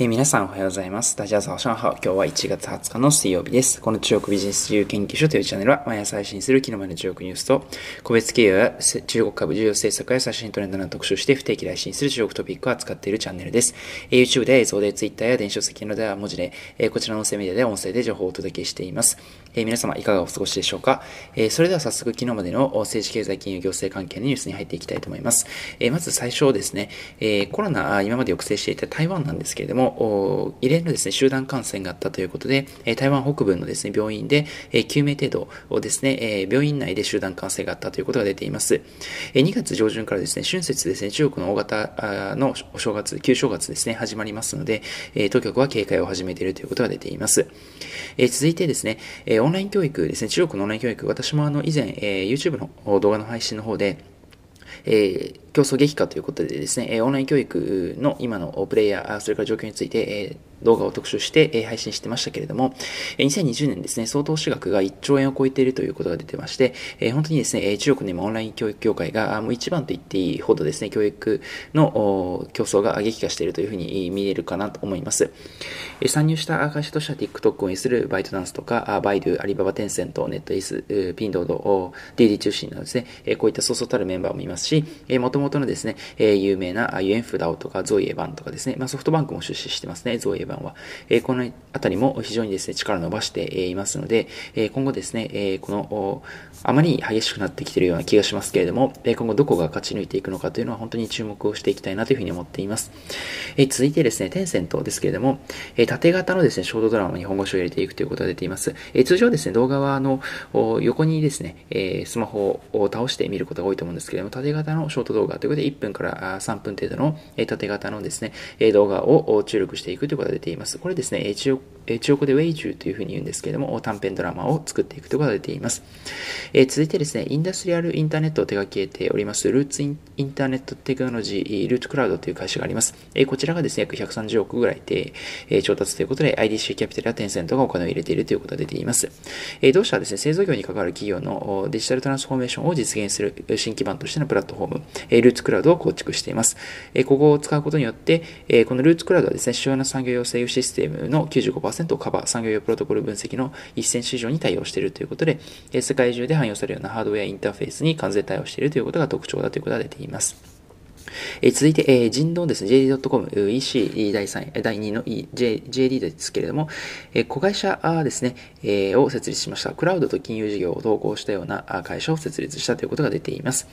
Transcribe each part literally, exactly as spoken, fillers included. えー、皆さんおはようございます。大家早上好。今日はいちがつはつかの水曜日です。この中国ビジネス自由研究所というチャンネルは、毎朝配信する昨日までの中国ニュースと、個別経営や中国株重要政策や最新トレンドなどを特集して不定期で配信する中国トピックを扱っているチャンネルです。えー、YouTube では映像で、Twitter や電子書籍などでは文字で、えー、こちらの音声メディアでは音声で情報をお届けしています。えー、皆様いかがお過ごしでしょうか。えー、それでは早速昨日までの政治経済金融行政関係のニュースに入っていきたいと思います。えー、まず最初ですね、えー、コロナ今まで抑制していた台湾なんですけれども、異例のですね、集団感染があったということで、台湾北部のですね、病院できゅうめい程度をですね、病院内で集団感染があったということが出ています。にがつじょうじゅんからですね、春節ですね、中国の大型のお正月、旧正月ですね、始まりますので、当局は警戒を始めているということが出ています。続いてですね、オンライン教育ですね、中国のオンライン教育、私もあの以前、YouTube の動画の配信の方で、えー、競争激化ということでですね、えー、オンライン教育の今のプレイヤー、それから状況について、えー、動画を特集して、えー、配信してましたけれども、えー、にせんにじゅうねんですね、総投資額がいっちょうえんを超えているということが出てまして、えー、本当にですね、中国でもオンライン教育業界がもう一番と言っていいほどですね、教育の競争が激化しているというふうに見えるかなと思います。えー、参入した会社としては TikTok を運営するバイトダンスとか、バイドゥ、アリババ、テンセント、ネットイース、ピンドード、ディーディー 中心などですね、えー、こういったそうそうたるメンバーもいます。し、もともとのですね、有名なユエンフダオとかゾイエバンとかですね、まあ、ソフトバンクも出資してますね、ゾイエバンは。このあたりも非常にですね、力を伸ばしていますので、今後ですね、この、あまりに激しくなってきているような気がしますけれども、今後どこが勝ち抜いていくのかというのは本当に注目をしていきたいなというふうに思っています。続いてですね、テンセントですけれども、縦型のですね、ショートドラマに本腰を入れていくということが出ています。通常ですね、動画はあの、横にですね、スマホを倒して見ることが多いと思うんですけれども、縦型のショート動画ということでいっぷんからさんぷん程度の縦型のですね、動画を注力していくということが出ています。これですね、中国でウェイジューというふうに言うんですけれども、短編ドラマを作っていくということが出ています。えー、続いてですね、インダストリアルインターネットを手掛けております、ルーツインターネットテクノロジー、ルーツクラウドという会社があります。えー、こちらがですね、約ひゃくさんじゅうおくぐらいで、えー、調達ということで、アイディーシー キャピタルやテンセントがお金を入れているということが出ています。えー、同社はですね、製造業に関わる企業のデジタルトランスフォーメーションを実現する新基盤としてのプラットフォーム、えー、ルーツクラウドを構築しています。えー、ここを使うことによって、えー、このルーツクラウドはですね、主要な産業用制御システムの きゅうじゅうごパーセント をカバー、産業用プロトコル分析のせんしゅ以上に対応しているということで、えー、世界中で用されるようなハードウェアインターフェースに完全対応しているということが特徴だということが出ています。えー、続いて、えー、人道ですね、ジェイディードットコム、イーシー だいにいの ジェイディー ですけれども、えー、子会社ですね、えー、を設立しました。クラウドと金融事業を統合したような会社を設立したということが出ています。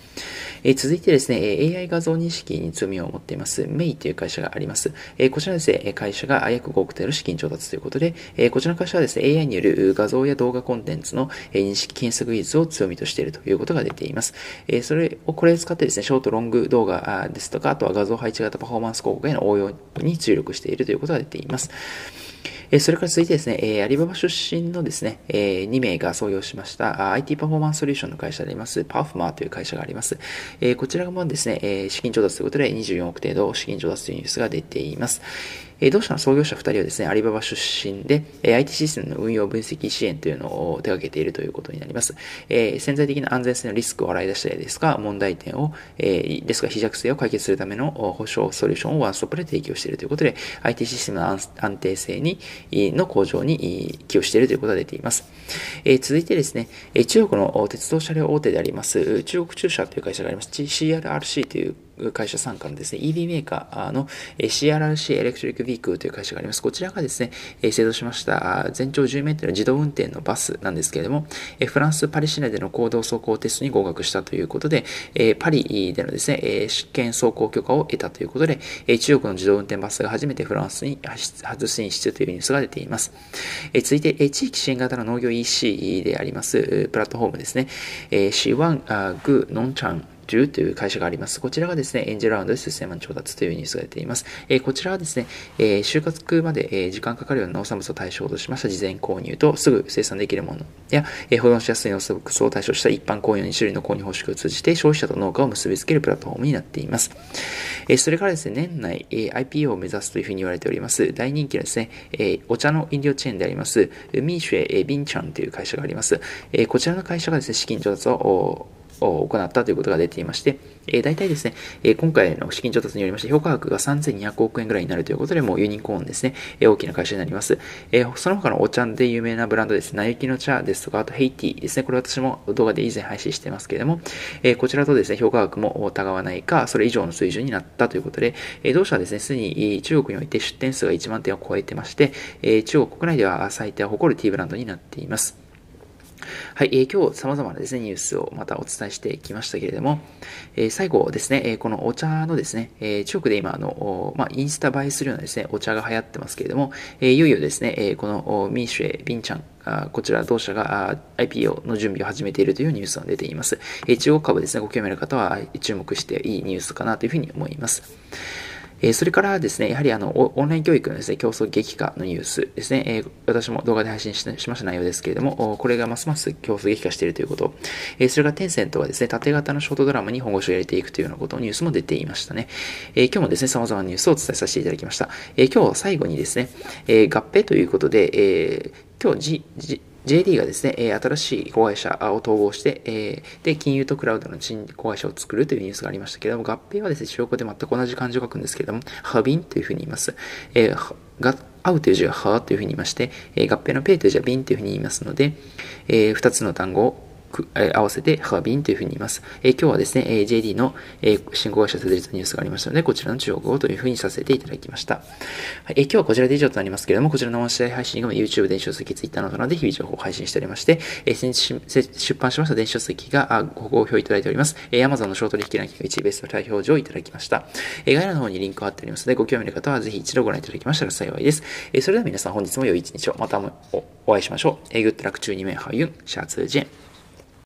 えー、続いてですね、エーアイ 画像認識に強みを持っています、Mei という会社があります。えー、こちらですね、会社が約ごおく程度の資金調達ということで、えー、こちらの会社はですね、エーアイ による画像や動画コンテンツの認識検索技術を強みとしているということが出ています。えー、それを、これを使ってですね、ショートロング動画、ですとか、あとは画像配置型パフォーマンス広告への応用に注力しているということが出ています。それから続いてですね、アリババ出身のですね、にめいが創業しました アイティー パフォーマンスソリューションの会社であります、パフマーという会社があります。こちらもですね、資金調達ということでにじゅうよんおく程度資金調達というニュースが出ています。同社の創業者ふたりはですね、アリババ出身で アイティー システムの運用分析支援というのを手掛けているということになります。潜在的な安全性のリスクを洗い出したりですが、問題点を、ですが非弱性を解決するための保証ソリューションをワンストップで提供しているということで、アイティー システムの安定性にの向上に寄与しているということが出ています。えー、続いてですね、中国の鉄道車両大手であります、中国中車という会社があります、シーアールアールシー という会社傘下のですね、イーブイ メーカーの シーアールアールシーエレクトリックビークル という会社があります。こちらがですね、製造しました全長じゅうメートルの自動運転のバスなんですけれども、フランス・パリ市内での公道走行テストに合格したということで、パリでのですね、試験走行許可を得たということで、中国の自動運転バスが初めてフランスに初進出というニュースが出ています。続いて、地域支援型の農業 イーシー であります、プラットフォームですね、シワン・グ・ノンチャンという会社があります。こちらがですね、エンジェルラウンドでせんまん調達というニュースが出ています。えー、こちらはですね、えー、収穫まで時間かかるような農産物を対象としました事前購入と、すぐ生産できるものや、えー、保存しやすい農作物を対象した一般購入にしゅるいの購入方式を通じて消費者と農家を結びつけるプラットフォームになっています。えー、それからですね、年内、えー、アイピーオー を目指すというふうに言われております、大人気のですね、えー、お茶の飲料チェーンであります、ミーシュエ・ビンチャンという会社があります。えー、こちらの会社がですね、資金調達をを行ったということが出ていまして、えー、大体ですね、えー、今回の資金調達によりまして評価額がさんぜんにひゃくおくえんぐらいになるということで、もうユニコーンですね、えー、大きな会社になります。えー、その他のお茶で有名なブランドです。ナユキの茶ですとか、あとヘイティですね。これ私も動画で以前配信してますけれども、えー、こちらとですね、評価額もたがわないか、それ以上の水準になったということで、えー、同社はですね、すでに中国において出店数がいちまんてんを超えてまして、えー、中国国内では最低を誇る T ブランドになっています。はい、えー、今日様々なですね、ニュースをまたお伝えしてきましたけれども、えー、最後ですね、えー、このお茶のですね、えー、中国で今、あの、まあ、インスタ映えするようなですね、お茶が流行ってますけれども、えー、いよいよですね、えー、このミンシュエ・ビンチャン、こちら同社が アイピーオー の準備を始めているというニュースが出ています。えー、中国株ですね、ご興味ある方は注目していいニュースかなというふうに思います。それからですね、やはりあのオンライン教育のですね、競争激化のニュースですね、私も動画で配信しました内容ですけれども、これがますます競争激化しているということ、それからテンセントはですね、縦型のショートドラマに本腰を入れていくというようなことのニュースも出ていましたね。今日もですね、様々なニュースをお伝えさせていただきました。今日最後にですね、合併ということで、今日、じ、じ、ジェーディー がですね、新しい子会社を統合して、で、金融とクラウドの子会社を作るというニュースがありましたけれども、合併はですね、中国で全く同じ漢字を書くんですけれども、ハビンというふうに言います。えー、が、合うという字がハというふうに言いまして、合併のペイという字はビンというふうに言いますので、えー、二つの単語を合わせてハビンというふうに言います。えー、今日はですね、ジェーディー の新子会社設立のニュースがありましたので、こちらの中国語というふうにさせていただきました。はい、えー、今日はこちらで以上となりますけれども、こちらの音声配信後も YouTube 電子書籍、Twitter などなどで日々情報を配信しておりまして、えー、先日出版しました電子書籍がご好評いただいております。えー、Amazon の商取引ランキングいちいベスト表示をいただきました。えー、概要欄の方にリンクを貼っておりますので、ご興味の方はぜひ一度ご覧いただきましたら幸いです。えー、それでは皆さん本日も良い一日を、またもお会いしましょう。えー、Good luck to you, Mei. How are you? シャツジェン。